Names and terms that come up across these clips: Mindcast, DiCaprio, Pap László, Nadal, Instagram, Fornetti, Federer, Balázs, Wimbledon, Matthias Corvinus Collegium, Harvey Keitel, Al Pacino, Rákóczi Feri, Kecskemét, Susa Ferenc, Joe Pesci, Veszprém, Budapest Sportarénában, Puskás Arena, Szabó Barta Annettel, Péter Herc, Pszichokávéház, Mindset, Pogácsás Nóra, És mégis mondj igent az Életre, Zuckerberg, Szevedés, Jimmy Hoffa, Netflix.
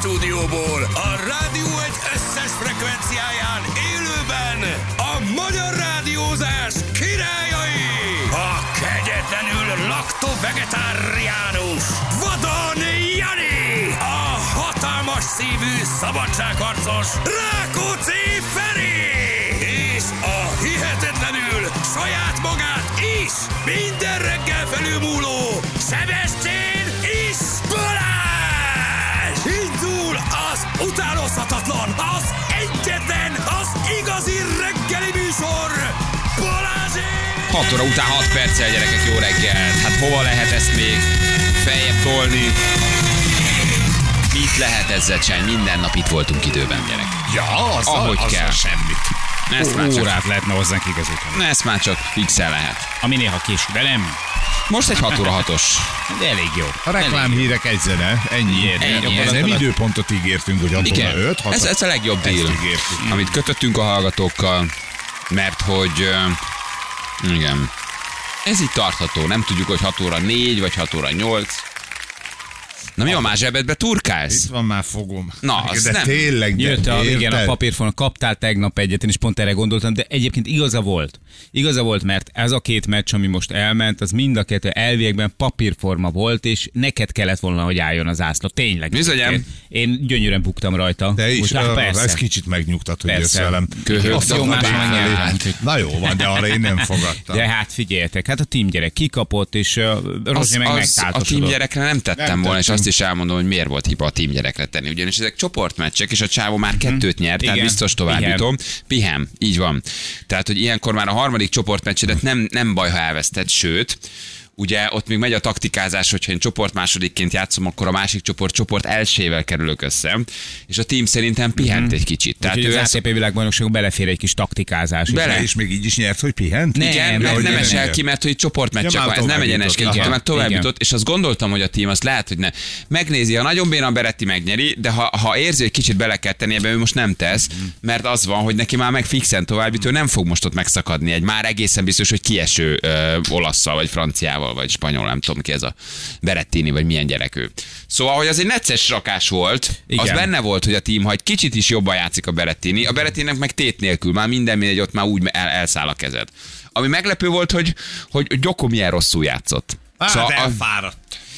stúdióból a rádió egy összes frekvenciáján élőben a magyar rádiózás királyai, a kegyetlenül laktovegetáriánus Vadon Jani, a hatalmas szívű szabadságharcos Rákóczi Feri, és a hihetetlenül saját magát is minden reggel felülmúló Szevedés és Balázs! Indul az utánozhatatlan, az egyetlen, az igazi reggeli műsor, Balázsék! 6 óra után 6 perccel, gyerekek, jó reggelt! Hát hova lehet ezt még feljebb tolni? Mit lehet ezzel csinálni? Minden nap itt voltunk időben, gyerek. Ja, az ahogy az kell. Semmit. Ezt már órát lehetne hozzánk igazítani. Ezt már csak fixen lehet. Ami néha késő, de nem. Most egy 6 óra 6-os. Elég jó. A reklámhírek egy zene, ennyi. Nem időpontot ígértünk, hogy Antona 5. Ez a legjobb deal, amit kötöttünk a hallgatókkal, mert hogy... igen. Ez így tartható. Nem tudjuk, hogy 6 óra 4 vagy 6 óra 8. Na mi van, már zsebedbe turkálsz? Itt van, már fogom. Na, azt nem. Tényleg, igen, a papírfon, kaptál tegnap egyet, én is pont erre gondoltam, de egyébként igaza volt. Igaza volt, mert ez a két meccs, ami most elment, az mind a kettő elvégben papírforma volt, és neked kellett volna, hogy álljon az zászló. Tényleg. Bizonyám. Én gyönyörűen buktam rajta. De is, ez kicsit megnyugtat, hogy jössz velem. Na jó van, de arra én nem fogadtam. De hát figyeljetek, hát a tímgyerek kikapott, és Rozi meg megtáltosodott. A tímgyerekre nem tettem volna, és azt is elmondom, hogy miért volt hiba a tímgyerekre tenni. Ugyanis ezek csoportmeccsek, és a csávó már kettőt nyert, tehát biztos továbbjutom. Pihem, így van. Tehát, hogy ilyenkor már a harmadik csoportmeccsedet nem baj, ha elveszted, sőt, ugye ott még megy a taktikázás, hogyha én csoport másodikként játszom, akkor a másik csoport elsével kerülök össze, és a team szerintem pihent egy kicsit. Tehát ő az ATP világbajnokságon belefér egy kis taktikázás. És még így is nyert, hogy pihent? Igen, mert nem esel ki, mert hogy csoportmeccsek van, ez nem egyenesként, mert tovább jutott, és azt gondoltam, hogy a team azt lehet, hogy ne. Megnézi, ha nagyon béna Berrettini megnyeri, de ha érzi, hogy kicsit bele kell tenni, ebben ő most nem tesz, mert az van, hogy neki már megfixen továbbjut, nem fog most ott megszakadni egy már egészen biztos, hogy kieső olasszal vagy franciával vagy spanyol, nem tudom ki ez a Berrettini, vagy milyen gyerek ő. Szóval, hogy az egy necces rakás volt, igen. Az benne volt, hogy a team, ha egy kicsit is jobban játszik a Berrettininek meg tét nélkül, már minden mindegy, ott már úgy elszáll a kezed. Ami meglepő volt, hogy Djoko milyen rosszul játszott. Szóval elfáradt.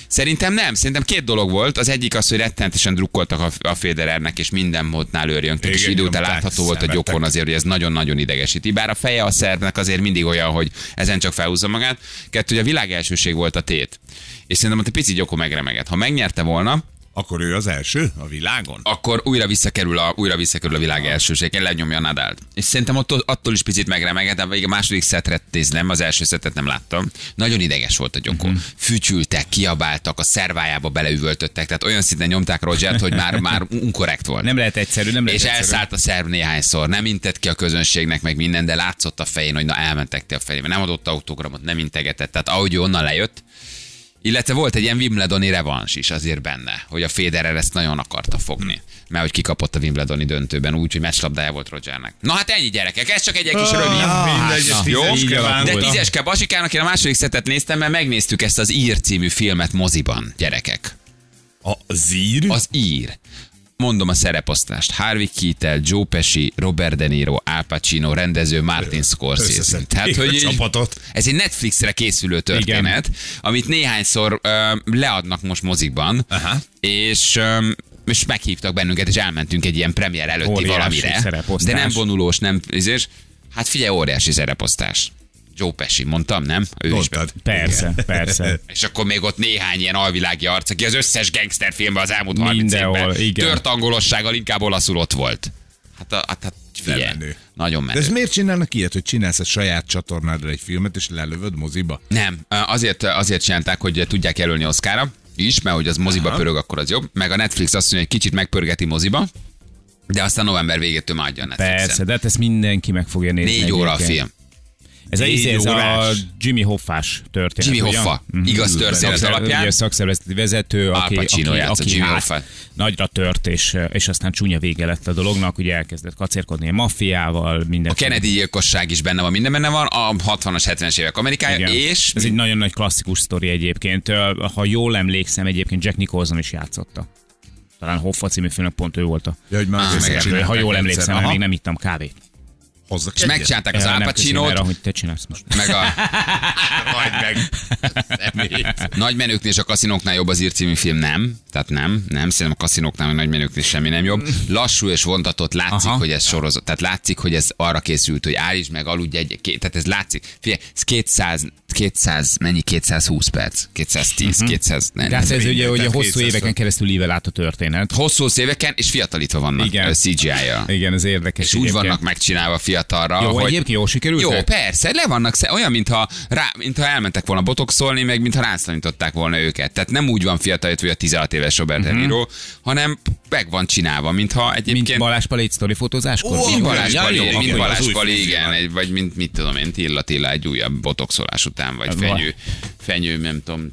Szerintem nem. Szerintem két dolog volt. Az egyik az, hogy rettenetesen drukkoltak a Federernek, és minden módnál őrjöntek. És idő után látható volt a Djokon azért, hogy ez nagyon-nagyon idegesíti. Bár a feje a szervnek azért mindig olyan, hogy ezen csak felhúzza magát. Kettő, hogy a világelsőség volt a tét. És szerintem ott egy pici Djoko megremegett. Ha megnyerte volna, akkor ő az első a világon? Akkor újra visszakerül a világ elsőség, lenyomja a Nadalt. És szerintem attól is picit megremegett, de a második szetre néznem, az első szetet nem láttam. Nagyon ideges volt a Djoko. Fütyültek, kiabáltak, a szervájába beleüvöltöttek, tehát olyan szinten nyomták Rogert, hogy már unkorrekt volt. Nem lehet egyszerű, nem lehet. És egyszerű. Elszállt a szerv néhányszor, nem intett ki a közönségnek meg minden, de látszott a fején, hogy na elmentek ti a fejébe. Nem adott autogramot, nem integetett, tehát ahogy onnan lejött. Illetve volt egy ilyen wimbledoni revans is azért benne, hogy a Federer ezt nagyon akarta fogni. Mert hogy kikapott a wimbledoni döntőben, úgyhogy meccslabdája volt Rogernek. Na hát ennyi, gyerekek, ez csak egy kis rövid. Jó, de tízeske Bozsikának, én a második szettet néztem, mert megnéztük ezt az Ír című filmet moziban, gyerekek. Az Ír? Az Ír. Mondom a szereposztást. Harvey Keitel, Joe Pesci, Robert De Niro, Al Pacino, rendező Martin Scorsese. Tehát, hogy ez egy Netflixre készülő történet, igen. Amit néhányszor leadnak most mozikban, és meghívtak bennünket, és elmentünk egy ilyen premier előtti óriási valamire. De nem vonulós, nem... Hát figyelj, óriási szereposztás. Joe Pesci, mondtam, nem? Mondtad. Persze. És akkor még ott néhány ilyen alvilági arc, aki az összes gangsterfilmben az elmúlt 30 évben tört angolossággal inkább olaszul ott volt. Hát figyelj, nagyon menő. De ez miért csinálnak ilyet, hogy csinálsz a saját csatornádra egy filmet, és lelövöd moziba? Nem, azért csinálták, hogy tudják jelölni Oscarra is, mert hogy az moziba pörög, akkor az jobb. Meg a Netflix azt mondja, hogy kicsit megpörgeti moziba, de aztán november végétől már adja a Netflixen. Persze, de hát ezt mindenki meg fogja nézni. 4 óra a film. Ez a Jimmy Hoffás történet. Jimmy Hoffa, igaz történet alapján. A szakszervezeti vezető, aki Al Pacino játszott Jimmy Hoffa. Nagyra tört, és aztán csúnya vége lett a dolognak, ugye elkezdett kacérkodni a maffiával, minden. A Kennedy gyilkosság is benne van, minden benne van, a 60-as, 70-es évek Amerikája, és... Ez egy nagyon nagy klasszikus sztori egyébként. Ha jól emlékszem, egyébként Jack Nicholson is játszotta. Talán Hoffa című filmnek pont ő volt a... Ja, hogy már ha jól emlékszem, mert még nem ittam kávét. Hozzak és megcsinálták az Al Pacinót. Hogy te csinálsz most. Meg a... Nagy menőknél és a kaszinóknál jobb az Ír című film, nem? Tehát nem. Szerintem a kaszinóknál, meg nagy menőknél semmi nem jobb. Lassú és vontatott, látszik, aha, hogy ez sorozat. Tehát látszik, hogy ez arra készült, hogy állíts meg, aludj egy... Tehát ez látszik. Figyelj, ez 220 perc, 210, 200... Nem, de ez ugye, hogy a hosszú éveken keresztül ível át a történet. Hosszú éveken, és fiatalítva vannak CGI-ja. Igen, ez érdekes. És úgy vannak megcsinálva fiatalra. Jó, hogy... egyébként jól sikerült? Jó, persze, le vannak, olyan, mintha elmentek volna botoxolni, meg mintha rászlanították volna őket. Tehát nem úgy van fiatalít, hogy a 16 éves Robert De Niro, hanem meg van csinálva, mintha egyébként... Mint Balázs Palé sztori fotózáskor. Mint Balázs Palé, igen, vagy mint mit tudom én, Tilla egy újabb botoxolás után, vagy fenyő, nem tudom.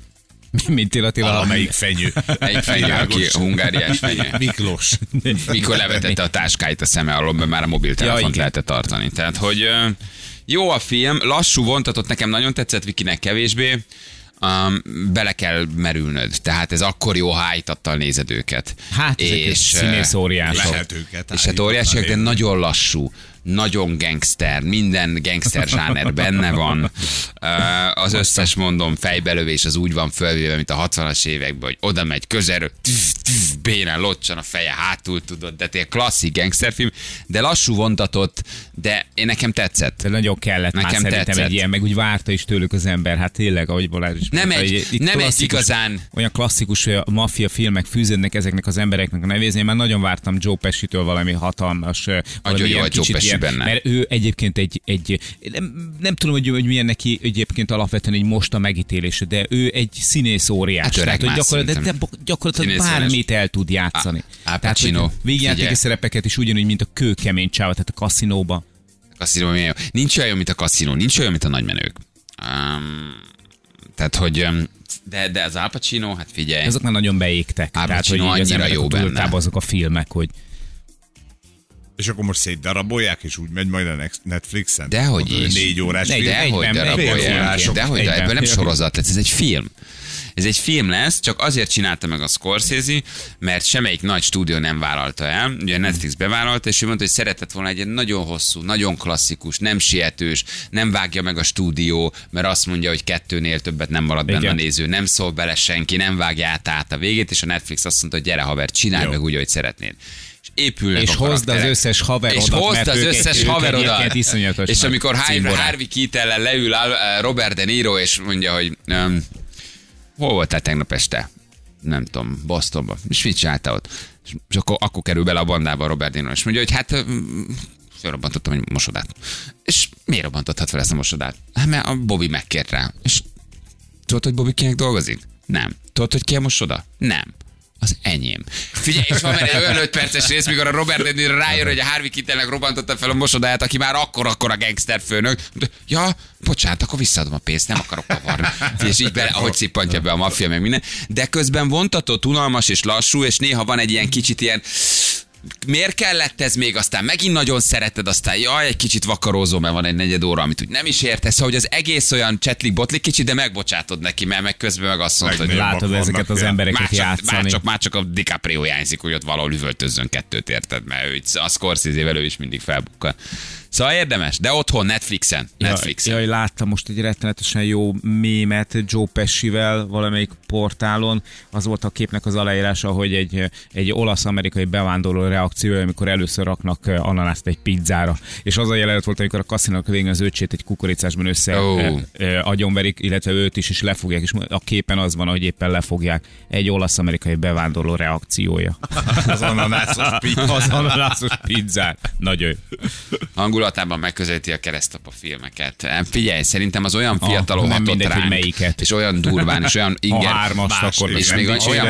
Mint Attila. Amelyik fenyő. Egy fenyő, aki hungáriás fenyő. Miklós. Mikor levetette a táskáit a szeme alól, mert már a mobiltelefont lehetett tartani. Tehát, hogy jó a film, lassú, vontatott, nekem nagyon tetszett, Vikinek kevésbé. Bele kell merülnöd. Tehát ez akkor jó, ha ájtattal nézed őket. Hát, és színész óriások. Lehet őket. És hát óriásiak, de nagyon lassú. Nagyon gangster, minden gangster zsáner benne van. Az összes, mondom, fejbelövés az úgy van fölvéve, mint a 60-as években, hogy oda megy közelről, bénán locsan a feje hátul, tudod, de tényleg klasszik gangsterfilm, de lassú, vontatott, de én nekem tetszett. De nagyon kellett, nekem tetszett. Egy ilyen, meg úgy várta is tőlük az ember, hát tényleg, ahogy Balázs is mondta, nem egy igazán. Olyan klasszikus maffia filmek fűződnek ezeknek az embereknek a nevézni, én már nagyon vártam Joe Pesci-től valami hatalmas, valami kicsit benne. Mert ő egyébként egy nem tudom, hogy milyen neki egyébként alapvetően egy most a megítélése, de ő egy színész óriás. Hát tehát, hogy gyakorlatilag bármit el tud játszani. Al Pacino. Végjátéki szerepeket is ugyanúgy, mint a kőkemény csáva, tehát a kaszinóba. A kaszinó milyen jó. Nincs olyan, mint a kaszinó, nincs olyan, mint a nagymenők. Tehát, hogy... De az Al Pacino, hát figyelj. Azok már nagyon beégtek. Al Pacino tehát, annyira jó benne. Azok a filmek, hogy... És akkor most szétdarabolják, és úgy megy majd a Netflixen. Dehogy is. 4 órás film. Dehogy darabolják. Dehogy, ebből nem sorozat lesz, ez egy film. Ez egy film lesz, csak azért csinálta meg a Scorsese, mert semmelyik nagy stúdió nem vállalta el. Ugye a Netflix bevállalta, és ő mondta, hogy szeretett volna egy nagyon hosszú, nagyon klasszikus, nem sietős, nem vágja meg a stúdió, mert azt mondja, hogy 2-nél többet nem marad benne a néző, nem szól bele senki, nem vágja át a végét, és a Netflix azt mondta, hogy gyere haver, csinálj meg úgy, ahogy szeretnéd. És hozd az összes haverodat, és amikor Harvey Keitellel leül Robert De Niro, és mondja, hogy hol voltál tegnap este? Nem tudom, Bostonban. És mit csináltál ott? És akkor kerül bele a bandába Robert De Niro, és mondja, hogy hát robbantottam egy mosodát. És miért robbantothat fel ezt a mosodát? Hát mert a Bobby megkért rá. És tudod, hogy Bobby kinek dolgozik? Nem. Tudod, hogy ki a mosoda? Nem. Az enyém. Figyelj, és van egy olyan 5 perces rész, mikor a Robert De Niro rájön, hogy a Harvey Keitelnek robbantotta fel a mosodáját, aki már akkor a gangster főnök. Ja, bocsánat, akkor visszaadom a pénzt, nem akarok kavarni. És így bele, ahogy szippantja be a maffia, meg minden. De közben vontatott, unalmas és lassú, és néha van egy ilyen kicsit ilyen... Miért kellett ez még? Aztán megint nagyon szereted, aztán jaj, egy kicsit vakarózó, mert van egy 4 óra, amit úgy nem is értesz, hogy az egész olyan csetlik-botlik kicsit, de megbocsátod neki, mert meg közben meg azt mondod, hogy látod ezeket az embereket játszani. Már csak a DiCaprio jányzik, hogy ott valahol üvöltözzön kettőt, érted, mert ő a Scorsese-vel ő is mindig felbukkan. Szóval érdemes, de otthon, Netflixen. Jaj, láttam most egy rettenetesen jó mémet Joe Pescivel valamelyik portálon. Az volt a képnek az aláírása, hogy egy olasz-amerikai bevándorló reakciója, amikor először raknak ananászt egy pizzára. És az a jelenet volt, amikor a kaszinónak végén az öcsét egy kukoricásban agyonverik, illetve őt is lefogják, és a képen az van, hogy éppen lefogják. Egy olasz-amerikai bevándorló reakciója. Az ananászos pizza. Az ananászos pizzá. Nagyon jó. Hangulatában megközelíti a keresztapa filmeket. Figyelj, szerintem az olyan fiatalon hatott ránk, és olyan durván, és olyan inger, és még olyan...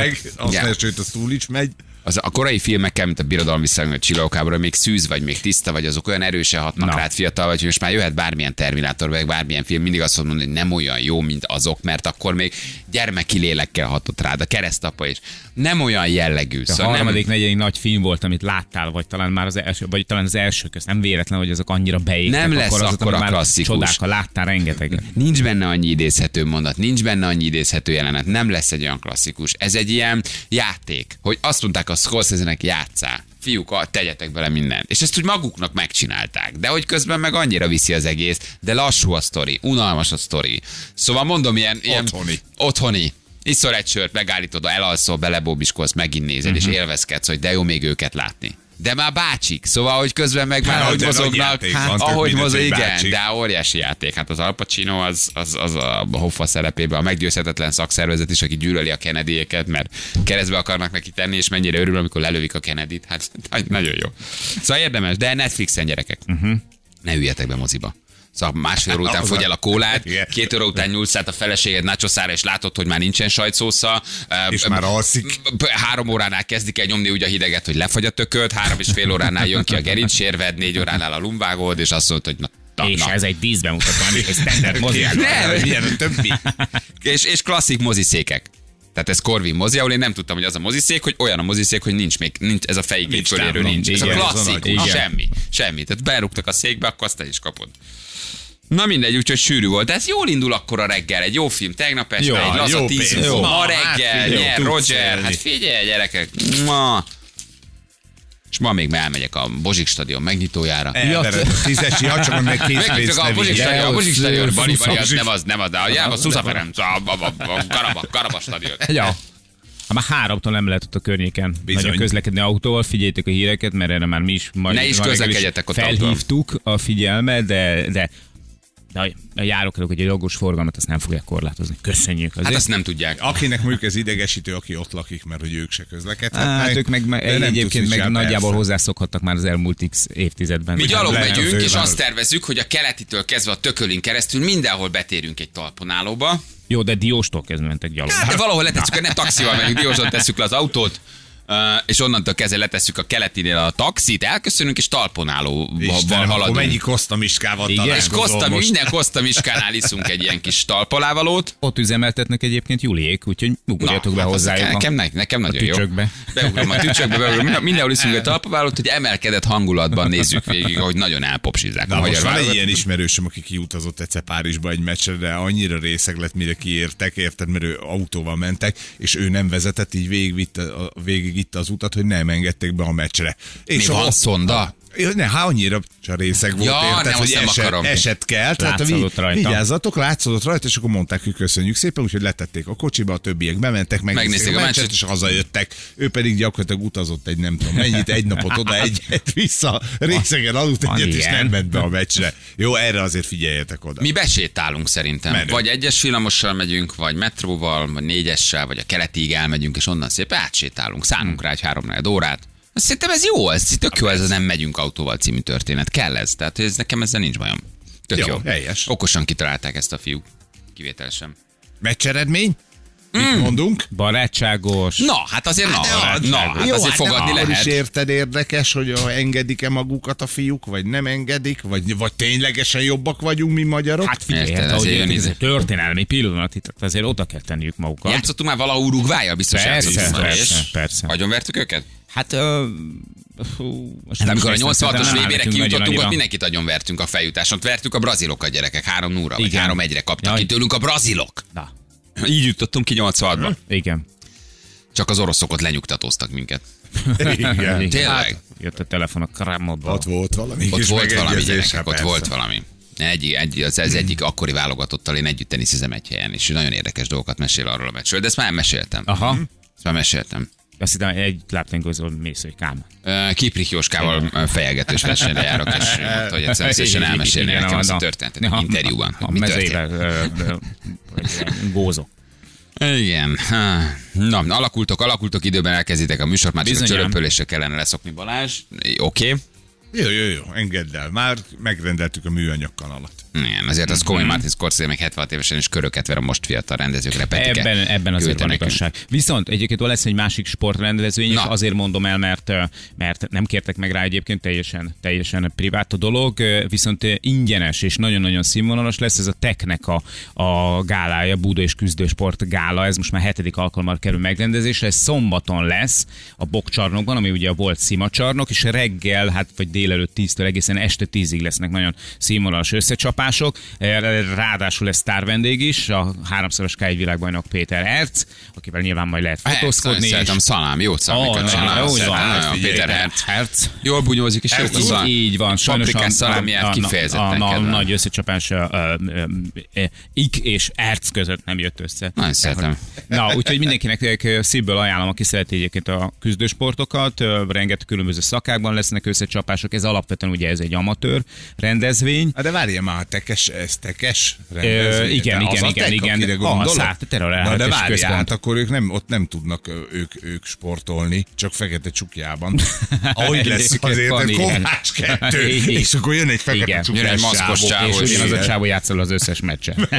Sőt, a Szúlics megy. A korai filmekkel, mint a Birodalom visszajöngő csillagokában, még szűz vagy, még tiszta vagy, azok olyan erősen hatnak rád fiatal vagy, hogy most már jöhet bármilyen Terminátor, vagy bármilyen film, mindig azt mondom, hogy nem olyan jó, mint azok, mert akkor még gyermeki lélekkel hatott rád, a keresztapa is. Nem olyan jellegű. A szóval harmadik, negyedik nagy film volt, amit láttál, vagy talán már az első, vagy talán az első közt. Nem véletlen, hogy azok annyira beégtek. Nem lesz akkor a klasszikus. Csodákkal láttál rengeteget. Nincs benne annyi idézhető mondat, nincs benne annyi idézhető jelenet, nem lesz egy olyan klasszikus. Ez egy ilyen játék, hogy azt mondták a Scorsese-nek játsszál. Fiúk, tegyetek bele mindent. És ezt úgy maguknak megcsinálták, de hogy közben meg annyira viszi az egész, de lassú a sztori, unalmas a sztori. Szóval mondom, ilyen otthoni. Iszol egy sört, megállítod, elalszol, belebóbiskolsz, megint nézed, és élvezkedsz, hogy de jó még őket látni. De már bácsik, szóval, hogy közben meg már ahogy mozognak, ahogy mozog, igen, de óriási játék. Hát az Al Pacino az a Hoffa szerepében a meggyőzhetetlen szakszervezet is, aki gyűlöli a Kennedyeket, mert keresztbe akarnak neki tenni, és mennyire örül, amikor lelövik a Kennedyt. Hát nagyon jó. Szóval érdemes, de Netflixen gyerekek. Ne üljetek be moziba. Szóval másfél óra után fogy el a kólát, 2 óra után nyúlsz át a feleséged nácsoszára, és látod, hogy már nincsen sajtszósza. És már alszik. 3 óránál kezdik el nyomni úgy a hideget, hogy lefagy a tököd, 3,5 óránál jön ki a gerincsérved, 4 óránál a lumbágod, és azt mondod, hogy na. És ez egy díszbemutató, ami egy standard mozi. Nem, többi. És klasszik moziszékek. Tehát ez Corvin mozi, ahol én nem tudtam, hogy az a moziszék, hogy olyan a moziszék, hogy nincs ez a fejigép föléről nincs. Ez a klasszikus, semmi. Tehát berúgtak a székbe, akkor azt is kapod. Na mindegy, úgyhogy sűrű volt. De ez jól indul akkor a reggel. Egy jó film, tegnap este, egy laza 10. Ma reggel, nyer Roger. Hát figyelj, gyerekek. És ma még elmegyek a Bozsik stadion megnyitójára. Elvered a 10-esi, ha csak meg készpénzt nem vigyel. A Bozsik stadion, bari, az nem az, de a Susa Ferenc, a Karaba stadion. Ja. Már 3-tól nem lehetett a környéken nagyon közlekedni autóval, figyeljétek a híreket, mert erre már mi is felhívtuk a figyelmet, de a járókelők egy jogos forgalmat azt nem fogják korlátozni. Köszönjük azért. Hát azt nem tudják. Akinek mondjuk ez idegesítő, aki ott lakik, mert hogy ők se közlekedhetnek. Hát ők meg egyébként meg nagyjából hozzászokhattak már az elmúlt x évtizedben. Mi gyalog megyünk, és azt tervezzük, hogy a keletitől kezdve a Tökölin keresztül mindenhol betérünk egy talponálóba. Jó, de Dióstól kezdve mentek gyalog. Hát, de valahol letesszük, nem taxival megyünk, Dióston tesszük le az autót. És onnantól kezdve letesszük a keletinél a taxit, elköszönünk, és talponálóval haladunk. Mennyi kosztamiskával találkozol most. Minden kosztamiskánál iszunk egy ilyen kis talpalávalót. Ott üzemeltetnek egyébként Juliék, úgyhogy ugorjatok be hozzájuk. Nekem nagyon jó. Beugrom a tücsökbe. Mindenhol iszunk egy talpalávalót, hogy emelkedett hangulatban nézzük végig, ahogy nagyon elpopsizzák. Na, most van egy ilyen ismerősöm, aki kiutazott egyszer Párizsba egy meccsre, de annyira részeg lett, mire kiértek, érted, mert ő autóval mentek, és ő nem vezetett, így végig itt az utat, hogy nem engedték be a meccsre. És mi van, szonda? Ne, annyira csak részeg volt, érted, hogy eset kelt. Látszódott rajta. Vigyázzatok, látszódott rajta, és akkor mondták, hogy köszönjük szépen, úgyhogy letették a kocsiba, a többiek bementek, megnézték a meccset, és hazajöttek. Ő pedig gyakorlatilag utazott egy nem tudom mennyit, egy napot oda, egyet vissza, részegen aludt egyet, és nem ment be a meccsre. Jó, erre azért figyeljetek oda. Mi besétálunk szerintem. Menő. Vagy egyes villamossal megyünk, vagy metróval, vagy négyessel, vagy a Keletig elmegyünk, és onnan szépen átsétálunk. Szánunk rá egy 3 órát. Szerintem ez jó, ez tök jó, ez az nem megyünk autóval című történet. Kell ez, tehát ez, nekem ezzel nincs bajom. Tök jó. Helyes. Okosan kitalálták ezt a fiúk. Kivételesen. Meccseredmény? Mit mondunk? Barátságos. Na, hát azért azért fogadni lehet. Is érted, érdekes, hogy engedik-e magukat a fiúk, vagy nem engedik, vagy ténylegesen jobbak vagyunk mi magyarok? Hát figyelj, ez a történelmi pillanat, itt azért oda kell tenniük magukat. Játszottunk már valahol Uruguayon, biztos persze. Agyonvertük őket? Hát, hát amikor a 86-os VB-re kijutottunk, ott mindenkit agyonvertünk a feljutáson. Vertük a brazilokat, gyerekek, 3-0-ra, vagy 3-1-re kaptak ki tőlünk a brazilok. Na. Így jutottunk ki 86-ban. Igen. Csak az oroszok ott lenyugtatóztak minket. Igen. Tényleg. Jött a telefon a krámodba. Ott volt valami. Ez egyik akkori válogatottal én együtt teniszizem egy helyen, és nagyon érdekes dolgokat mesél arról a meccsről, de ezt már meséltem. Aha. Azt hittem, egy láptengőző mész, hogy Kám. Kiprik Jóskával fejelgetős versenyre járok, és mondta, hogy egyszerűen szépen elmesélni nekem azt a történetet egy interjúban. A mezőjével gózok. Igen. Na, alakultok időben, elkezditek a műsort, már csak a csörömpölésre kellene leszokni, Balázs. Oké. Jó, engedd el. Már megrendeltük a műanyag kanalat. Nem, azért az komoly, Martin Scorsese meg 76 évesen is köröket ver a most fiatal rendezőkre. Ebben azért van igazság. Viszont egyébként lesz egy másik sportrendezvény, és azért mondom el, mert nem kértek meg rá egyébként, teljesen privát a dolog, viszont ingyenes és nagyon-nagyon színvonalas lesz ez a Teknek a gálája, Buda és Küzdősport gála, ez most már 7. alkalommal kerül megrendezésre, ez szombaton lesz a Bokcsarnokban, ami ugye volt szimacsarnok, és reggel, vagy délelőtt 10-től egészen este 10-ig lesznek nagyon színvonalas összecsapások. kapások, ráadásul ez sztárvendég is, a háromszoros K1 világbajnok Péter Herc, akivel nyilván majd lehet fotózkodni. Szerintem szalám, jót szalmikat csinál. Péter Herc. Jól bunyózik és jót szalám. Így van, sajnos a nagy összecsapás ik és Herc között nem jött össze. Nagyon szeretem. Na, úgyhogy mindenkinek szívből ajánlom, aki szereti egyébként a küzdősportokat, rengeteg különböző szakákban lesznek összecsapások, ez alapvetően ugye ez egy amatőr rendezvény. De várjál már, tekes rendezvény. Igen. De várjál, hát akkor ők nem, ott nem tudnak ők sportolni, csak fekete csukjában. Ahogy lesz azért, de kovács kettő, és akkor jön egy fekete csukjás csávó, és ugyanaz a csávó játszol az összes meccsen.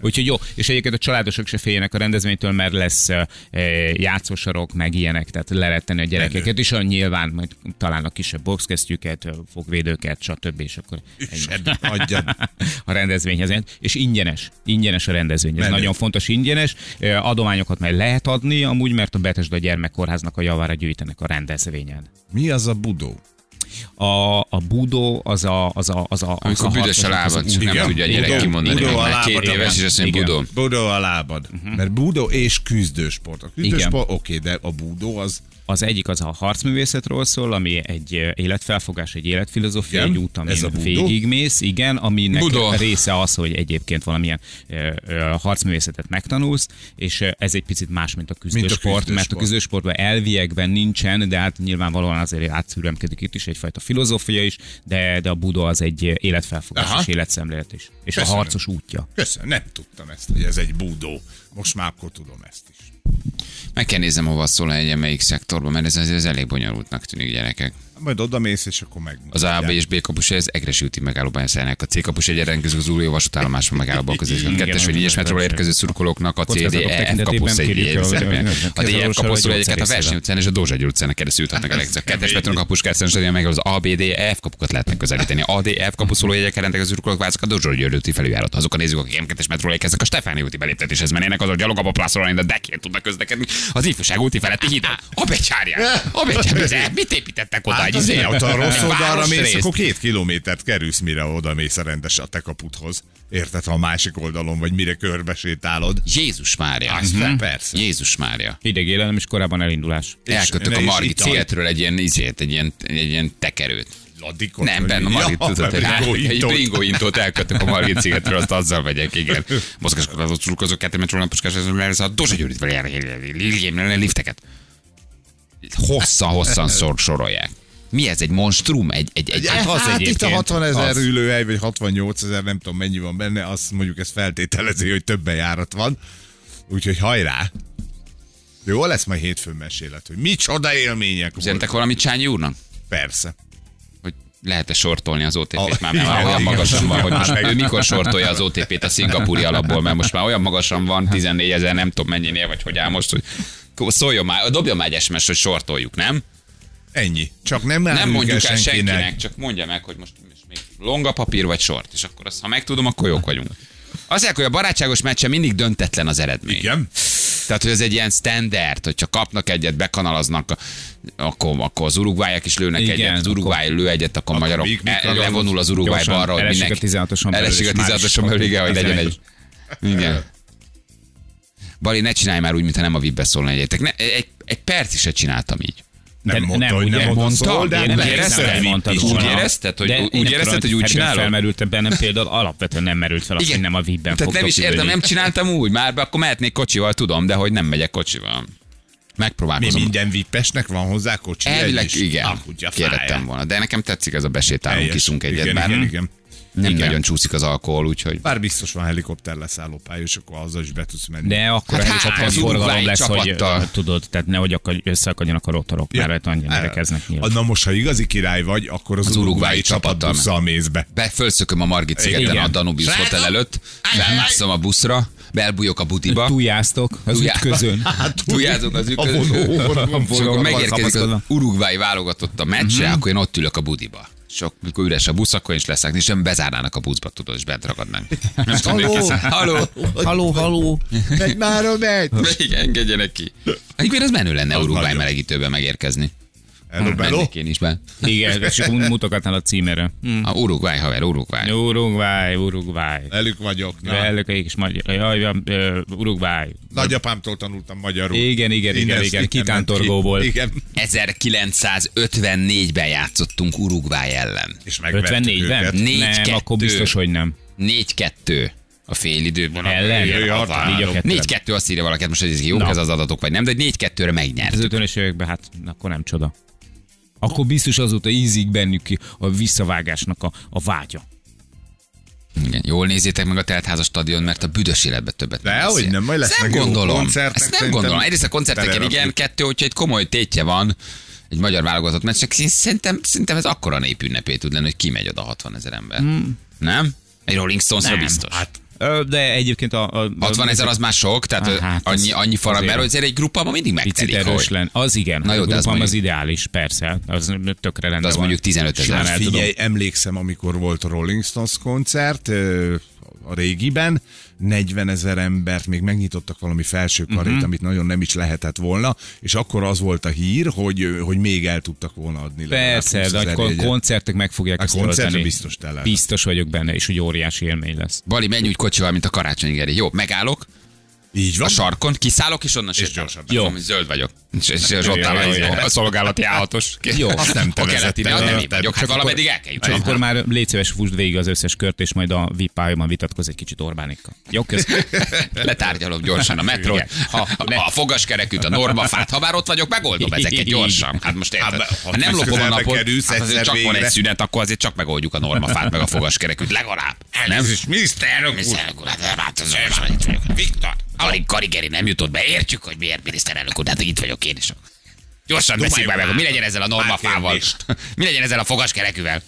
Úgyhogy jó, és egyébként a családosok se féljenek a rendezvénytől, mert lesz játszósarok, meg ilyenek, tehát le lehet tenni a gyerekeket, és nyilván majd találnak kisebb boxkesztyűket, fogvédőket, stb. És akkor a rendezvényhez. És ingyenes a rendezvény. Ez nagyon fontos, ingyenes. Adományokat majd lehet adni, amúgy, mert a Bethesda gyermekkórháznak a javára gyűjtenek a rendezvényen. Mi az a budó? A budó az a amikor büdös a lábad, csak nem tudja a gyerek kimondani. Budó a lábad. 2 éves is azt mondja, budó. Budó a lábad. Mert budó és küzdősport. A küzdősport, oké, de a budó az... Az egyik az a harcművészetről szól, ami egy életfelfogás, egy életfilozófia, egy út, amin végigmész, igen, aminek része az, hogy egyébként valamilyen harcművészetet megtanulsz, és ez egy picit más, mint a küzdősport, mert a küzdősportban elviekben nincsen, de hát nyilvánvalóan azért átszüremkedik itt is egyfajta filozófia is, de a budó az egy életfelfogás és életszemlélet is, és köszönöm. A harcos útja. Köszönöm, nem tudtam ezt, hogy ez egy budó. Most már akkor tudom ezt is. Meg kell néznem, hova szól egy melyik szektorban, mert ez elég bonyolultnak tűnik, gyerekek. Majd oda mész, és akkor megmutatják. Az A, B és B kapus, ez Egresi úti megállóban elszállnak. A C kapus egyenrend közül az új vasútállomáson megállóban közül. A 2-es vagy 4-es metróval érkező szurkolóknak a CDF kapusz egy a DF kapuszról egyeket a Verseny utcán és a Dózsa-Győr utcán keresztül juthatnak el. A 2-es metrónak a Puskás Arena meg az ABDF kapukat lehetnek közelíteni. A DF kapuszról egyeket rendelkező a szurkolók várnak a Dózsa-Győr úti felüljárat. Azok a nézők, akik a 2-es metróról érkeznek a Stefáni úti beléptetéshez mennének, azok gyalog a Pap Lászlóra, de dekén tudnak közlekedni. Az Ifjúság úti feletti hídon. A becsárján. Mit építettek oda? Hát ha rossz oldalra mész, akkor 2 kilométert kerülsz, mire oda mész a rendes a te kaputhoz. Érted, ha a másik oldalon vagy, mire körbesétálod. Jézus Mária. Aztán persze. Jézus Mária. Hideg élelem és korábban elindulás. Elkötök a Margit szigetről egy ilyen tekerőt. Ladikot, nem, benne a Margit egy bringóintót elkötök a Margit szigetről, azt azzal megyek, igen. Mozgáskodáshoz csúrkozok, 2 metrón puskáshoz, a Dózsa-Győrit lifteket. Hosszan sorolják. Mi ez? Egy monstrum? Hát itt a 60 000 ülőhely, vagy 68 000, nem tudom mennyi van benne, azt mondjuk ez feltételezi, hogy több bejárat van. Úgyhogy hajrá! Jó, lesz majd hétfőn mesélet, hogy micsoda élmények voltak. Szentek valamit Csányi úrnak? Persze. Lehet-e sortolni az OTP-t? Már olyan magasan van, hogy most ő mikor sortolja az OTP-t a szingapúri alapból, mert most már olyan magasan van, 14 000, nem tudom mennyinél, vagy hogy áll most, hogy szóljon már, dobjon már egy SMS-t, hogy sortoljuk, nem? Ennyi. Csak nem mondjuk el senkinek, csak mondja meg, hogy most még longa papír vagy sort, és akkor azt, ha megtudom, akkor jók vagyunk. Azért, hogy a barátságos meccsen mindig döntetlen az eredmény. Igen. Tehát, hogy ez egy ilyen standard, hogyha kapnak egyet, bekanalaznak, akkor az uruguayak is lőnek egyet, az Uruguay lő egyet, akkor a magyarok levonul az Uruguay balra, hogy mindenki elesik a 16-oson belül, igen, hogy legyen egy... Igen. Bali, ne csinálj már úgy, mintha nem a VIP-be szólna egy perc se csináltam így. Nem mondtam, úgy érezted, hogy úgy csinálom? Felmerültem bennem például, alapvetően nem merült fel, hogy nem a VIP-ben fogtok. Tehát nem is értem, nem csináltam úgy már, akkor mehetnék kocsival, tudom, de hogy nem megyek kocsival. Megpróbálkozom. Mi minden vippesnek van hozzá kocsi? Elvileg igen, kérhettem volna, de nekem tetszik ez a besétálunk, kiszunk egyet, bár nem nagyon csúszik az alkohol, úgyhogy... Bár biztos van helikopter leszálló pálya, és akkor azzal is be tudsz menni. De akkor elviszett forgalom lesz, csapattal. Hogy tudod, tehát nehogy összeakadjanak a rotorok, mert annyira nevekeznek nyilván. Na most, ha igazi király vagy, akkor az uruguayi csapat busszal mész be. Fölszököm a Margit szigeten a Danubius Hotel előtt, felmászom a buszra, belbújok a budiba. Túljáztok az ütközön. Túljázok az ütközön. És akkor megérkezik az uruguayi válogatott a meccse, akkor én ott ülök a budiba. Csak mikor üres a busz, akkor is leszek, és nem bezárnának a buszba, tudod, és bent ragadnánk. Halló. Megy már, megy. Engedjenek ki. Egyébként az menő lenne Uruguay melegítőben megérkezni. Mennék én is be. Igen, csak mutogatnál a címere. A Uruguay, haver, Uruguay. Uruguay. Velük vagyok. Velük és magyar. Uruguay. Nagyapámtól tanultam magyarul. Igen. Kitántorgóból. 1954-ben játszottunk Uruguay ellen. És megvertük 54-ben? Őket. Nem, akkor biztos, hogy nem. 4-2. A félidőben ellen. 4-2 azt írja valakit, most ez jó, ez az adatok vagy nem, de 4-2-re megnyert. Az 50-es években, hát akkor nem csoda. Akkor biztos azóta ízik bennük ki a visszavágásnak a vágya. Igen, jól nézzétek meg a teltházas stadion, mert a büdös életben többet nem lesz. Dehogy nem, majd lesznek jó koncertek. Ezt nem gondolom. Egyrészt a koncerteken igen, kettő, hogyha egy komoly tétje van egy magyar válogatott meccsnek, szerintem ez akkora népünnepé tud lenni, hogy kimegy oda 60 000 ember. Nem? Egy Rolling Stones-ra biztos. Hát. De egyébként a 60 000 az már sok, tehát annyi forra, mert azért egy grupában mindig megtelik, hogy... Az igen, na jó, a grupam az ideális, persze, az tökre rendben van. De az mondjuk 15 000. Figyelj, emlékszem, amikor volt a Rolling Stones koncert, a régiben, 40 000 embert még megnyitottak valami felső karét, amit nagyon nem is lehetett volna, és akkor az volt a hír, hogy még el tudtak volna adni. Persze, de akkor a koncertek meg fogják ezt tölteni. Biztos tele. Biztos vagyok benne, és úgy óriási élmény lesz. Bali, menj úgy kocsival, mint a karácsonygeri. Jó, megállok. Így van. A sarkon, kiszállok, és onnan sétálok. Jó, zöld vagyok. És ott áll a szolgálati A6-os. Jó, azt nem tevezettem. A nem én vagyok, hát valameddig el kell jutni. Akkor már légy szíves, fúsd végig az összes kört, és majd a VIP-ban vitatkozz egy kicsit Orbánikkal. Jó, köszönöm. Letárgyalok gyorsan a metrót, a fogaskerekűt, a normafát, ha már ott vagyok, megoldom ezeket gyorsan. Hát most érted, ha nem lopom a napot, hát azért csak van egy szünet, akkor azért csak megoldjuk a normafát, meg a fogaskerekűt, legalább. Alig Karigeri nem jutott be, értjük, hogy miért miniszterelnök úr, de hát itt vagyok én is. Gyorsan beszéljük már meg, mi legyen ezzel a normafával, mi legyen ezzel a fogaskerekűvel.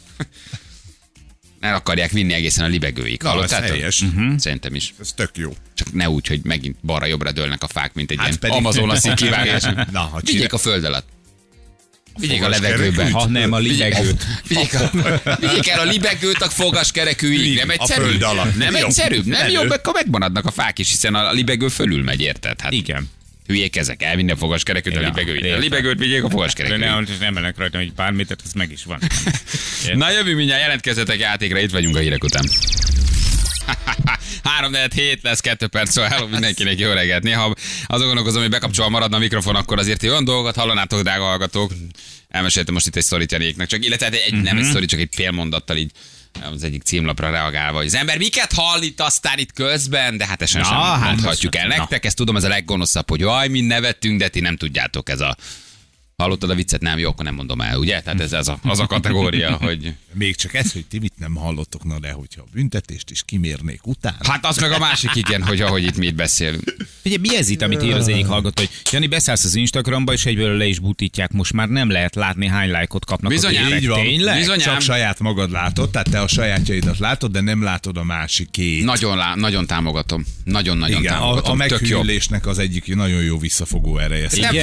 El akarják vinni egészen a libegőig. Na, ez helyes. Szerintem is. Ez tök jó. Csak ne úgy, hogy megint balra-jobbra dőlnek a fák, mint egy hát ilyen amazonaszi kivágás. Vigyék a föld alatt. Vigyék a levegőbe. Ha nem, a libegőt. Vigyék el a libegőt a fogaskerekűig. Nem egyszerű? Nem egyszerű? Nem jobb, akkor megmaradnak a fák is, hiszen a libegő fölül megy, érted? Hát. Igen. Hülyék ezek, el minden fogaskerekűt a libegőig. A libegőt vigyék a fogaskerekűig. Nem emelnek rajta, hogy pár métert, ez meg is van. Na jövő mindjárt, jelentkezzetek játékra, itt vagyunk a hírek után. 3-4-7 lesz, 2 perc, szóval hello, mindenkinek jó reggelt. Néha azon gondolkozom, hogy bekapcsolva maradna a mikrofon, akkor azért olyan dolgot hallanátok, drága hallgatók. Elmeséltem most itt egy sztorit Janéknak, csak illetve nem egy sztori, csak egy fél mondattal így az egyik címlapra reagálva, hogy az ember miket hall itt aztán itt közben, de hát esetleg sem mondhatjuk el nektek. Ezt tudom, ez a leggonoszabb, hogy jaj, mi nevetünk, de ti nem tudjátok ez a... Hallottad a viccet? Nem, jó, akkor nem mondom el, ugye? Tehát ez az a kategória, hogy... Még csak ez, hogy ti mit nem hallottok, na de hogyha a büntetést is kimérnék utána. Hát az meg a másik, igen, hogy ahogy itt mit beszélünk. Ugye mi ez itt, amit ír az egyik hallgató, hogy Jani, beszállsz az Instagramba, és egyből le is butítják, most már nem lehet látni, hány lájkot kapnak. Bizonyám, a így van. Tényleg? Bizonyám. Csak saját magad látod, tehát te a sajátjaidat látod, de nem látod a másikét. Nagyon támogatom. Nagyon-nagyon támogatom. A meghűlésnek az egyik nagyon jó visszafogó ereje. Nem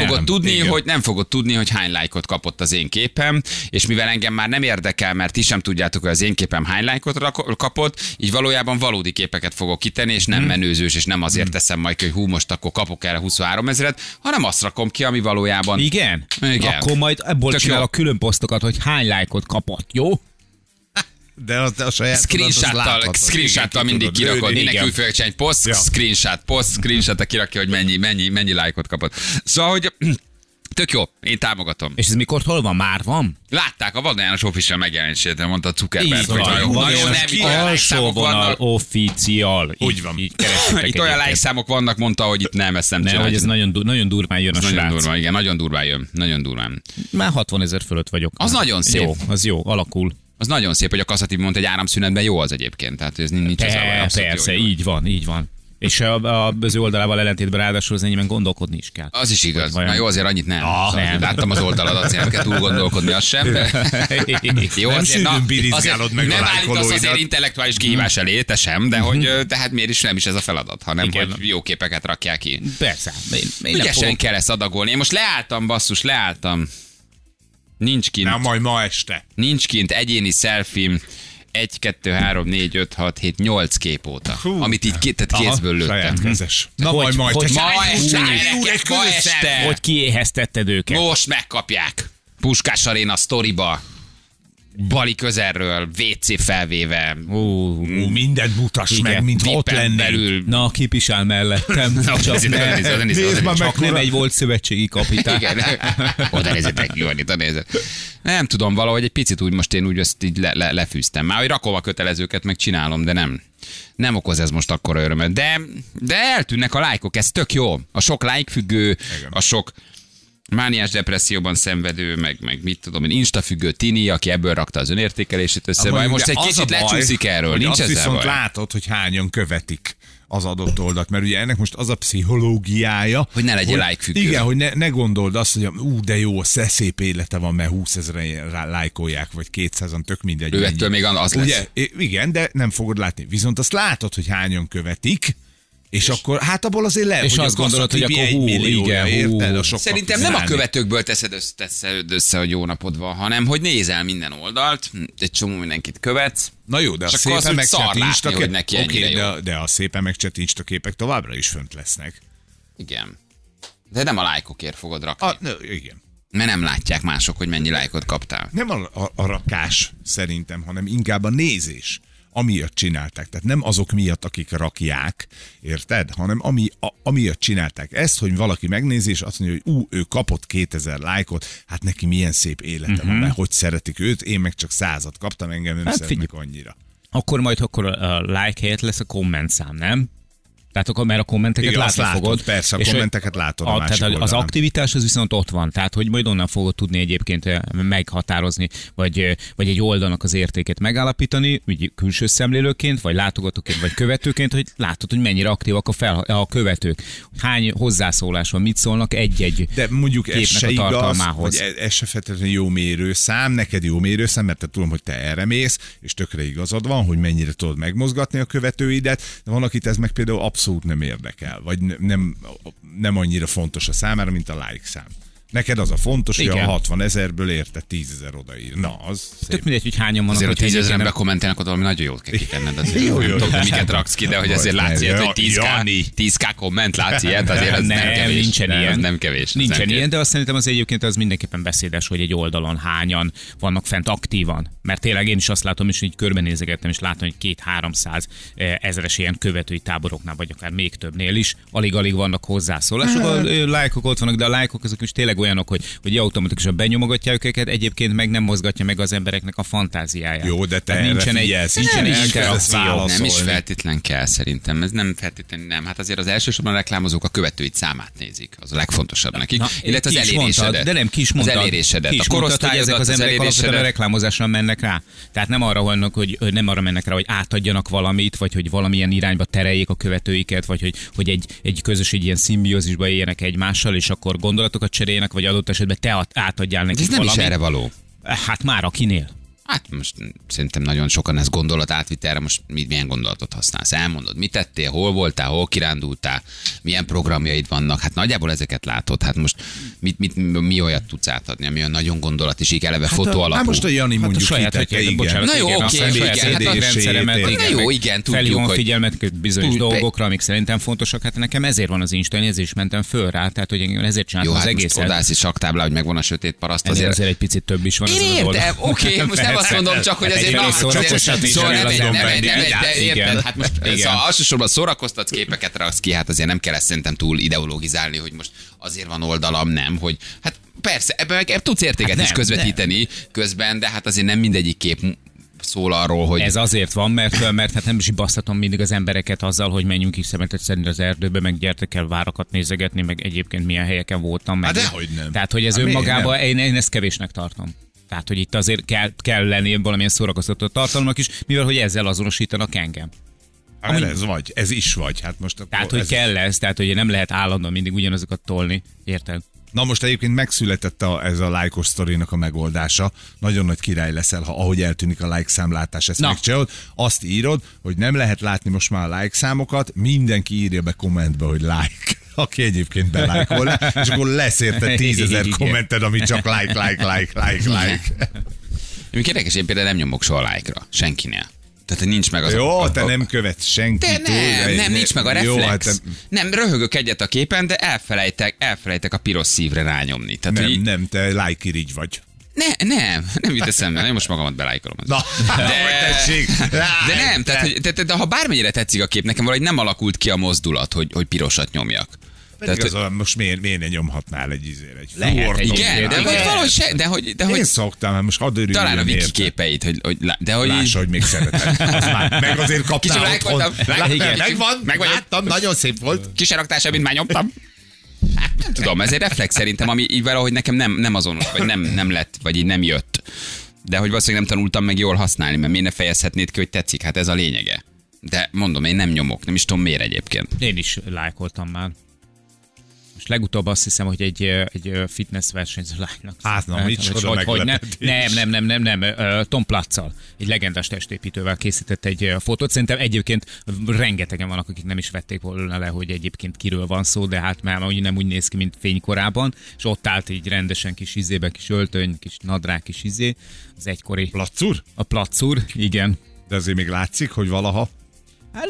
fogod tudni, hogy hány lájkot kapott az én képem, és mivel engem már nem érdekel, mert ti sem tudjátok, hogy az én képem hány lájkot kapott, így valójában valódi képeket fogok kitenni, és nem menőzős, és nem azért teszem majd, hogy hú, most akkor kapok erre 23 000-et, hanem azt rakom ki, ami valójában... Igen. Akkor majd ebből tök csinál jó. A külön posztokat, hogy hány lájkot kapott, jó? De a saját screenshottal mindig kirakod. Mindenki úgy fölök csinálni, screenshot-a kirakja, hogy mennyi lájkot kapott. Szóval, hogy... Tök jó, én támogatom. És ez mikor hol van? Már van? Látták a Vadon János official megjelenését, mondta Zuckerberg, hogy nagyon nem alsó vonal official. Úgy van. Itt olyan lájkszámok vannak, mondta, hogy itt nem, ezt nem csinálja. Ez nagyon durván jön a srác. Nagyon durván jön. Már 60 000 fölött vagyok. Az nagyon szép. Jó, az jó, alakul. Az nagyon szép, hogy a kaszatív mondta, egy áramszünetben jó az egyébként. Tehát ez nincs az a persze, így van. És az ő oldalával ellentétben ráadásul az ennyiben gondolkodni is kell. Az is igaz. Na jó, azért annyit nem. Nem. Láttam az oldalad, azért nem kell túl gondolkodni, az sem. Jó, nem azért, na, azért meg nem állítasz azért intellektuális kihívás elé, te sem, de hogy tehát miért is nem is ez a feladat, hanem igen, hogy jó képeket rakják ki. Persze. Ügyesen kell ezt adagolni. Én most leálltam. Nincs kint. Na majd ma este. Nincs kint egyéni selfie. 1, 2, 3, 4, 5, 6, 7, 8 kép óta. Hú, amit így kézből lőttem. Na majd ma este, hogy kiéheztetted őket. Most megkapják. Puskás Arena sztoriba. Bali közelről, WC felvéve. Mindent mutass igen, meg, mint ott lennél. Na, kipisál mellettem. Csak nem egy volt szövetségi kapitány. Igen. Oda nézzetek, Jorni, oda nézzetek. Nem tudom, valahogy egy picit úgy most én úgy ezt így lefűztem. Már hogy rakom a kötelezőket, meg csinálom, de nem. Nem okoz ez most akkora örömet. De eltűnnek a lájkok, ez tök jó. A sok lájk függő, a sok... mániás depresszióban szenvedő, meg mit tudom én, instafüggő tini, aki ebből rakta az önértékelését össze, majd most egy kicsit lecsúszik erről, nincs ezzel baj. Azt viszont látod, hogy hányan követik az adott oldalt, mert ugye ennek most az a pszichológiája, hogy ne legyél lájkfüggő. Igen, hogy ne gondold azt, hogy de jó, szép élete van, mert 20 000-en lájkolják, vagy 200-an, tök mindegy. Ő ettől még az lesz. Ugye, igen, de nem fogod látni. Viszont azt látod, hogy hányan követik, és akkor hát abból azért le, és hogy azt gondolod, hogy akkor igen, szerintem nem a követőkből teszed össze, hogy jó napod van, hanem hogy nézel minden oldalt, egy csomó mindenkit követsz. Na jó, de a szépen megcsett Insta-képek, de a szépen megcsett Insta-képek továbbra is fönt lesznek. Igen. De nem a lájkokért fogod rakni. Igen. Mert nem látják mások, hogy mennyi lájkot kaptál. Nem a rakás szerintem, hanem inkább a nézés. Amiatt csinálták. Tehát nem azok miatt, akik rakják, érted? Hanem amiatt csinálták ezt, hogy valaki megnézi, és azt mondja, hogy ő kapott 2000 lájkot, hát neki milyen szép élete van, mert hogy szeretik őt, én meg csak 100-at kaptam, engem nem szeretnek annyira. Akkor majd a like helyett lesz a komment szám, nem? Tehát akkor már a kommenteket igen, látni látod, fogod. Persze, a kommenteket látod a másik oldalán. Az aktivitás az viszont ott van, tehát hogy majd onnan fogod tudni egyébként meghatározni, vagy egy oldalnak az értékét megállapítani, úgy külső szemlélőként, vagy látogatóként, vagy követőként, hogy látod, hogy mennyire aktívak a követők. Hány hozzászólás van, mit szólnak egy-egy de mondjuk képnek ez se a tartalmához. Igaz, hogy ez se feltétlenül jó mérőszám, neked jó mérőszám, mert te tudom, hogy te erre mész, és tökre igazad van, hogy mennyire tudod megmozgatni a követőidet, de van, akit ez meg például abszolút nem érdekel, vagy nem annyira fontos a számára, mint a like szám. Neked az a fontos, igen, hogy a 60 000-ből érte 10 000 odaír. Na, az tök mindegy, hogy hányan van. Azért, hogy 10 000-en bekommentelnek, ott valami nagyon jót kell kitenned. Azért jó, nem tudom, miket raksz ki, de hogy azért látsz ilyet, hogy 10K komment, látsz ilyet, azért ez nem kevés. Nincsen ilyen. Nem kevés. Nincsen ilyen, de azt szerintem az egyébként az mindenképpen beszédes, hogy egy oldalon hányan vannak fent aktívan. Mert tényleg én is azt látom, és így körbenézegettem, és látom, hogy 200-300 ezeres ilyen követői táboroknál, vagy akár még többnél is. Alig-alig vannak hozzászólások. A lájkok ott vannak, de a lájkok azok is tényleg olyanok, hogy automatikusan benyomogatják őket, egyébként meg nem mozgatja meg az embereknek a fantáziáját. Jó, de te hát nincsen figyelsz, nem is feltétlen kell szerintem. Ez nem feltétlenül nem. Hát azért az elsősorban a reklámozók a követőit számát nézik. Az a legfontosabb nekik. Illetve az elérésedet. De nem, ki is mondtad. Az elérésedet. A korosztály, ezek az emberek alapvetően a reklámozásra mennek rá. Tehát nem arra vannak, hogy nem arra mennek rá, hogy átadjanak valamit, vagy hogy valamilyen irányba tereljék a követőiket, vagy hogy egy közös ilyen szimbiózisba éljenek egymással, és akkor gondolatokat cseréljenek, vagy adott esetben te átadjál nekik valamit. Ez nem is erre való. Hát már akinél. Hát most szerintem nagyon sokan ezt gondolat átvitelre, most milyen gondolatot használsz? Elmondod, mit tettél, hol voltál, hol kirándultál, milyen programjaid vannak, hát nagyjából ezeket látod, hát most mi olyat tudsz átadni, ami olyan nagyon gondolat, és így eleve hát fotó alapú. Hát most a Jani hát mondjuk hitettek, igen. Na jó, oké, igen, tudjuk, hogy figyelmet bizonyos dolgokra, amik szerintem fontosak, hát nekem ezért van az Instán, ezért is mentem föl rá, tehát hogy ezért csináltam az egészet. Jó, hát odász is saktáblá, hogy megvan a sötét paraszt. Azért egy picit több is van. Oké, most azt mondom csak, hogy ezért nem érted, hát most elsősorban szórakoztatsz, képeket raksz ki, hát azért nem kell ezt szerintem túl ideologizálni, hogy most azért van oldalam, nem, hogy hát persze, ebben tudsz értéket is közvetíteni közben, de hát azért nem mindegyik kép szól arról, hogy... Ez azért van, mert hát nem zsibasztatom mindig az embereket azzal, hogy menjünk ki szemetet szedni az erdőbe, meg gyertek el várakat nézegetni, meg egyébként milyen helyeken voltam. Hát dehogy nem. Tehát, hogy ez önmagában, én ezt kevésnek tartom. Tehát, hogy itt azért kell lenni valamilyen szórakoztató tartalomnak is, mivel hogy ezzel azonosítanak engem. Hát ez is vagy. Hát most akkor tehát, hogy ez kell lesz, tehát, hogy nem lehet állandóan mindig ugyanazokat tolni, érted? Na most egyébként megszületett ez a like-os sztorinak a megoldása. Nagyon nagy király leszel, ha ahogy eltűnik a like számlátás, ezt megcsinálod. Azt írod, hogy nem lehet látni most már a like számokat, mindenki írja be kommentbe, hogy like. Aki egyébként belájkolná, és akkor lesz érte 10 000 kommented, ami csak like. Érdekes, én például nem nyomok soha like-ra, senkinél. Tehát nincs meg az... Jó, te nem követsz senkitől. Nem, nincs meg a reflex. Jó, hát nem, röhögök egyet a képen, de elfelejtek a piros szívre rányomni. Tehát nem, te like-irigy vagy. Nem jut eszembe. Nagyon most magamat belájkolom. Na, de nem, tehát ha bármennyire tetszik a kép, nekem valahogy nem alakult ki a mozdulat, hogy pirosat nyomjak. Tehát, igazán, most miért ne nyomhatnál egy fúort? Igen, de hogy... Én szoktam, hát most hadd örüljön. Talán a Viki képeit, hogy... Lássa, hogy még szeretem. Meg azért kaptál otthon. Megvan, láttam, nagyon szép volt. Kiseraktásra, mint már nyomtam. Nem tudom, ez egy reflex szerintem, ami így valahogy nekem nem azonos, vagy nem lett, vagy így nem jött. De hogy valószínűleg nem tanultam meg jól használni, mert miért ne fejezhetnéd ki, hogy tetszik? Hát ez a lényege. De mondom, én nem nyomok, nem is tudom miért egyébként. Én is lájkoltam már. Most legutóbb azt hiszem, hogy egy fitness versenyző lánynak. Hát na, nem, Tom Platzal, egy legendás testépítővel készített egy fotót. Szerintem egyébként rengetegen vannak, akik nem is vették volna le, hogy egyébként kiről van szó, de hát már nem úgy néz ki, mint fénykorában, és ott állt így rendesen kis izébe, kis öltöny, kis nadrág, kis izé. Az egykori... Platzur? A Platzur, igen. De azért még látszik, hogy valaha... Hát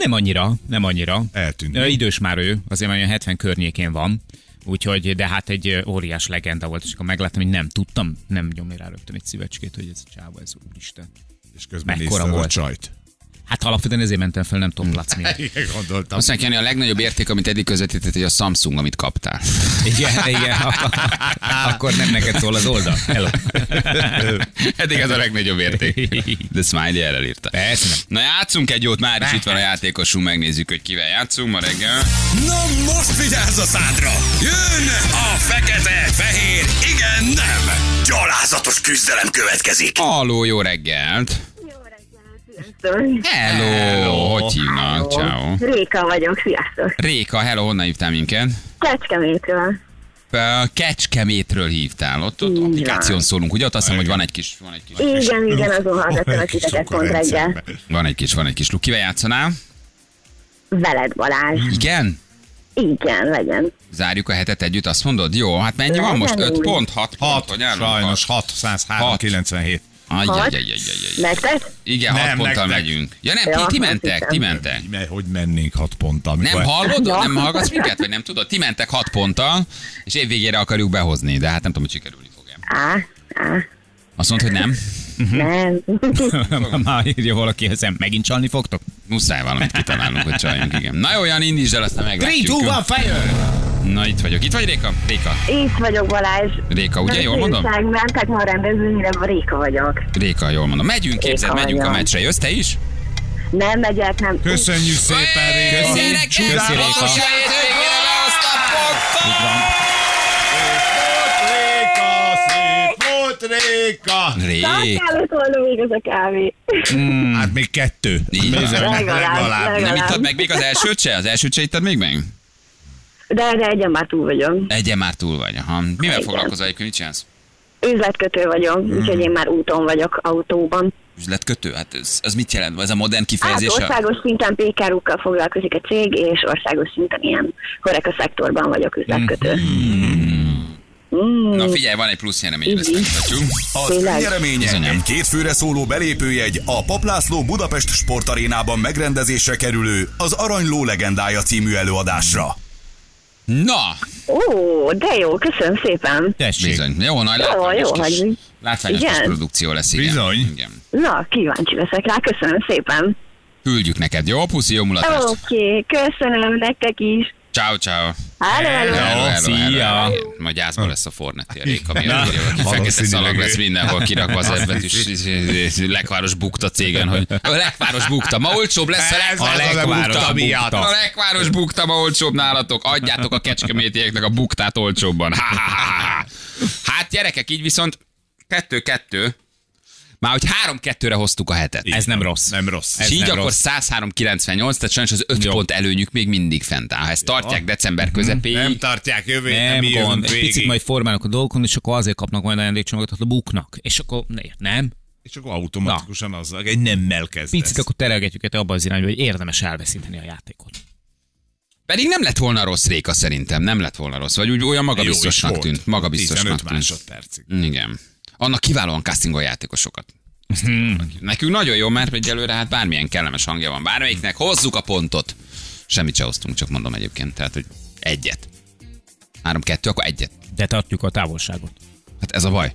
nem annyira. Eltűnt. Idős már ő, azért már olyan 70 környékén van, úgyhogy, de hát egy óriás legenda volt, és akkor megláttam, hogy nem tudtam, nem nyomni rá rögtön egy szívecskét, hogy ez a csáva, ez úristen. És közben nézted a csajt. Hát alapvetően ezért mentem fel, nem Tom Platz miatt. Igen, gondoltam. Azt mondják, a legnagyobb érték, amit eddig közvetített, hogy a Samsung, amit kaptál. Igen. Akkor nem neked szól az oldal. Hello. Eddig ez a legnagyobb érték. De Smiley elírta. Persze. Na játszunk egy jót, már is itt van a játékosunk, megnézzük, hogy kivel játszunk ma reggel. Na most vigyázz a szádra! Jön a fekete, fehér, igen, nem! Gyalázatos küzdelem következik. Halló, jó reggelt! Hello, hogy hívnak? Ciao. Réka vagyok, sziasztok. Réka, hello, honnan hívtál minket? Kecskemétről. Kecskemétről hívtál, ott applikáción szólunk, ugye? Ott azt hiszem, hogy van egy kis... Igen, azon hallgattam a titeket pont reggel. Van egy kis luk. Kivel játszanál? Veled, Balázs. Igen? Igen, legyen. Zárjuk a hetet együtt, azt mondod? Jó, hát mennyi van most? 5 pont, 6 pont, hogy állunk? Sajnos 6, 103, 97. Nektek? Igen, 6 ponttal megyünk. Ja nem, ti mentek, Hogy mennénk 6 ponttal? Nem hallod? Nem hallgatsz minket? Vagy nem tudod? Ti mentek 6 ponttal, és évvégére akarjuk behozni, de hát nem tudom, hogy sikerülni fog-e. Azt mondod, hogy nem? Nem. Már írja valaki, hogy megint csalni fogtok? Muszáj valamit kitalálunk, hogy csaljunk, igen. Na jó, Jan, indítsd el, aztán meglátjuk. 3, 2, 1, fire! Na, itt vagyok. Itt vagy, Réka? Itt vagyok, Balázs. Réka, ugye? Jól mondom? Mentek ma rendezvényre, Réka vagyok. Réka, jól mondom. Megyünk, képzeld, megyünk a meccsre. Jössz te is? Nem megyek, nem. Köszönjük szépen, Réka. Köszi, Réka. Valós hétvégére lehozta a pokkal! Réka! Tartál utolnó még az a kávé. Hát még 2. Legalább. Nem ittad meg még az elsőt se? Az elsőt se ittad még meg? De egyen már túl vagy, aha. Mivel foglalkozol, hogy mit csinálsz? Üzletkötő vagyok, úgyhogy én már úton vagyok, autóban. Üzletkötő? Hát ez mit jelent? Ez a modern kifejezés? Hát országos szinten pékárukkal foglalkozik a cég, és országos szinten ilyen Horeca szektorban vagyok üzletkötő. Na figyelj, van egy plusz nyereményre, ezt megtartjuk. Az nyereménye egy 2 főre szóló belépőjegy a Pap László Budapest Sportarénában megrendezésre kerülő Az Aranyló legendája című előadásra. Na! Ó, de jó, köszönöm szépen. Tessék. Bizony. Jó, nagy látványos kis produkció lesz, igen. Bizony. Igen. Na, kíváncsi leszek rá, köszönöm szépen. Küldjük neked, jó? Puszi, jó mulatást. Oké, köszönöm nektek is. Ciao. Hello. Majd gyászban lesz a Fornetti, a Réka, ami a fekete szalag lesz mindenhol, kirakva az ebbet is. Lekváros bukta cégen, hogy a lekváros bukta, ma olcsóbb lesz a lekváros bukta, ma olcsóbb nálatok. Adjátok a kecskemétieknek a buktát olcsóbban. Hát gyerekek, így viszont 2-2. Már hogy 3-2-re hoztuk a hetet. Ez nem rossz. És így akkor 103-98, tehát sajnos az 5 pont előnyük még mindig fent áll. Ha ezt tartják december közepéig. Nem tartják jövő, nem jövünk végig. Picit majd formálnak a dolgokon, és akkor azért kapnak majd ajándékcsomagot, hogy buknak. És akkor nem. És akkor automatikusan azzal egy nemmel kezdesz. Picit akkor terelgetjük abban az irányba, hogy érdemes elveszíteni a játékot. Pedig nem lett volna rossz, Réka, szerintem. Nem lett volna rossz. Vagy úgy olyan magabiztosnak tűnt. 15 másodpercig. Igen. Annak kiválóan castingol játékosokat. Nekünk nagyon jó, mert egyelőre hát bármilyen kellemes hangja van bármelyiknek. Hozzuk a pontot. Semmit se hoztunk, csak mondom egyébként. Tehát, hogy 1. 3-2, akkor 1. De tartjuk a távolságot. Hát ez a baj.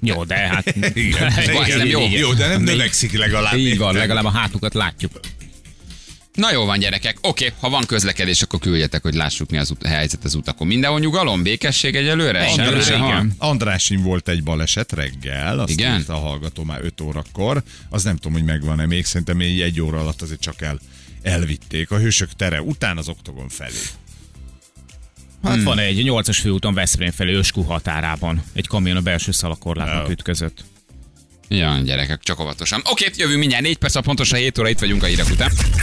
Jó, de hát... Igen, igen, jó, de nem növekszik legalább. Így van, legalább a hátukat látjuk. Na jó van, gyerekek. Oké, ha van közlekedés, akkor küldjetek, hogy lássuk, mi az helyzet az utakon. Mindenhol nyugalom, békesség egyelőre? Andrásin volt egy baleset reggel, azt írt a hallgató már 5 órakor. Az nem tudom, hogy megvan-e még, szerintem még 1 óra alatt azért csak elvitték. A Hősök tere után az Oktogon felé. Hát van egy 8-as főúton Veszprém felé Öskú határában. Egy kamion a belső szalakorlátnak ütközött. Jaj, gyerekek, csak óvatosan. Oké, jövünk mindjárt 4 perc, pontosan 7 óra itt vagyunk a hírek után.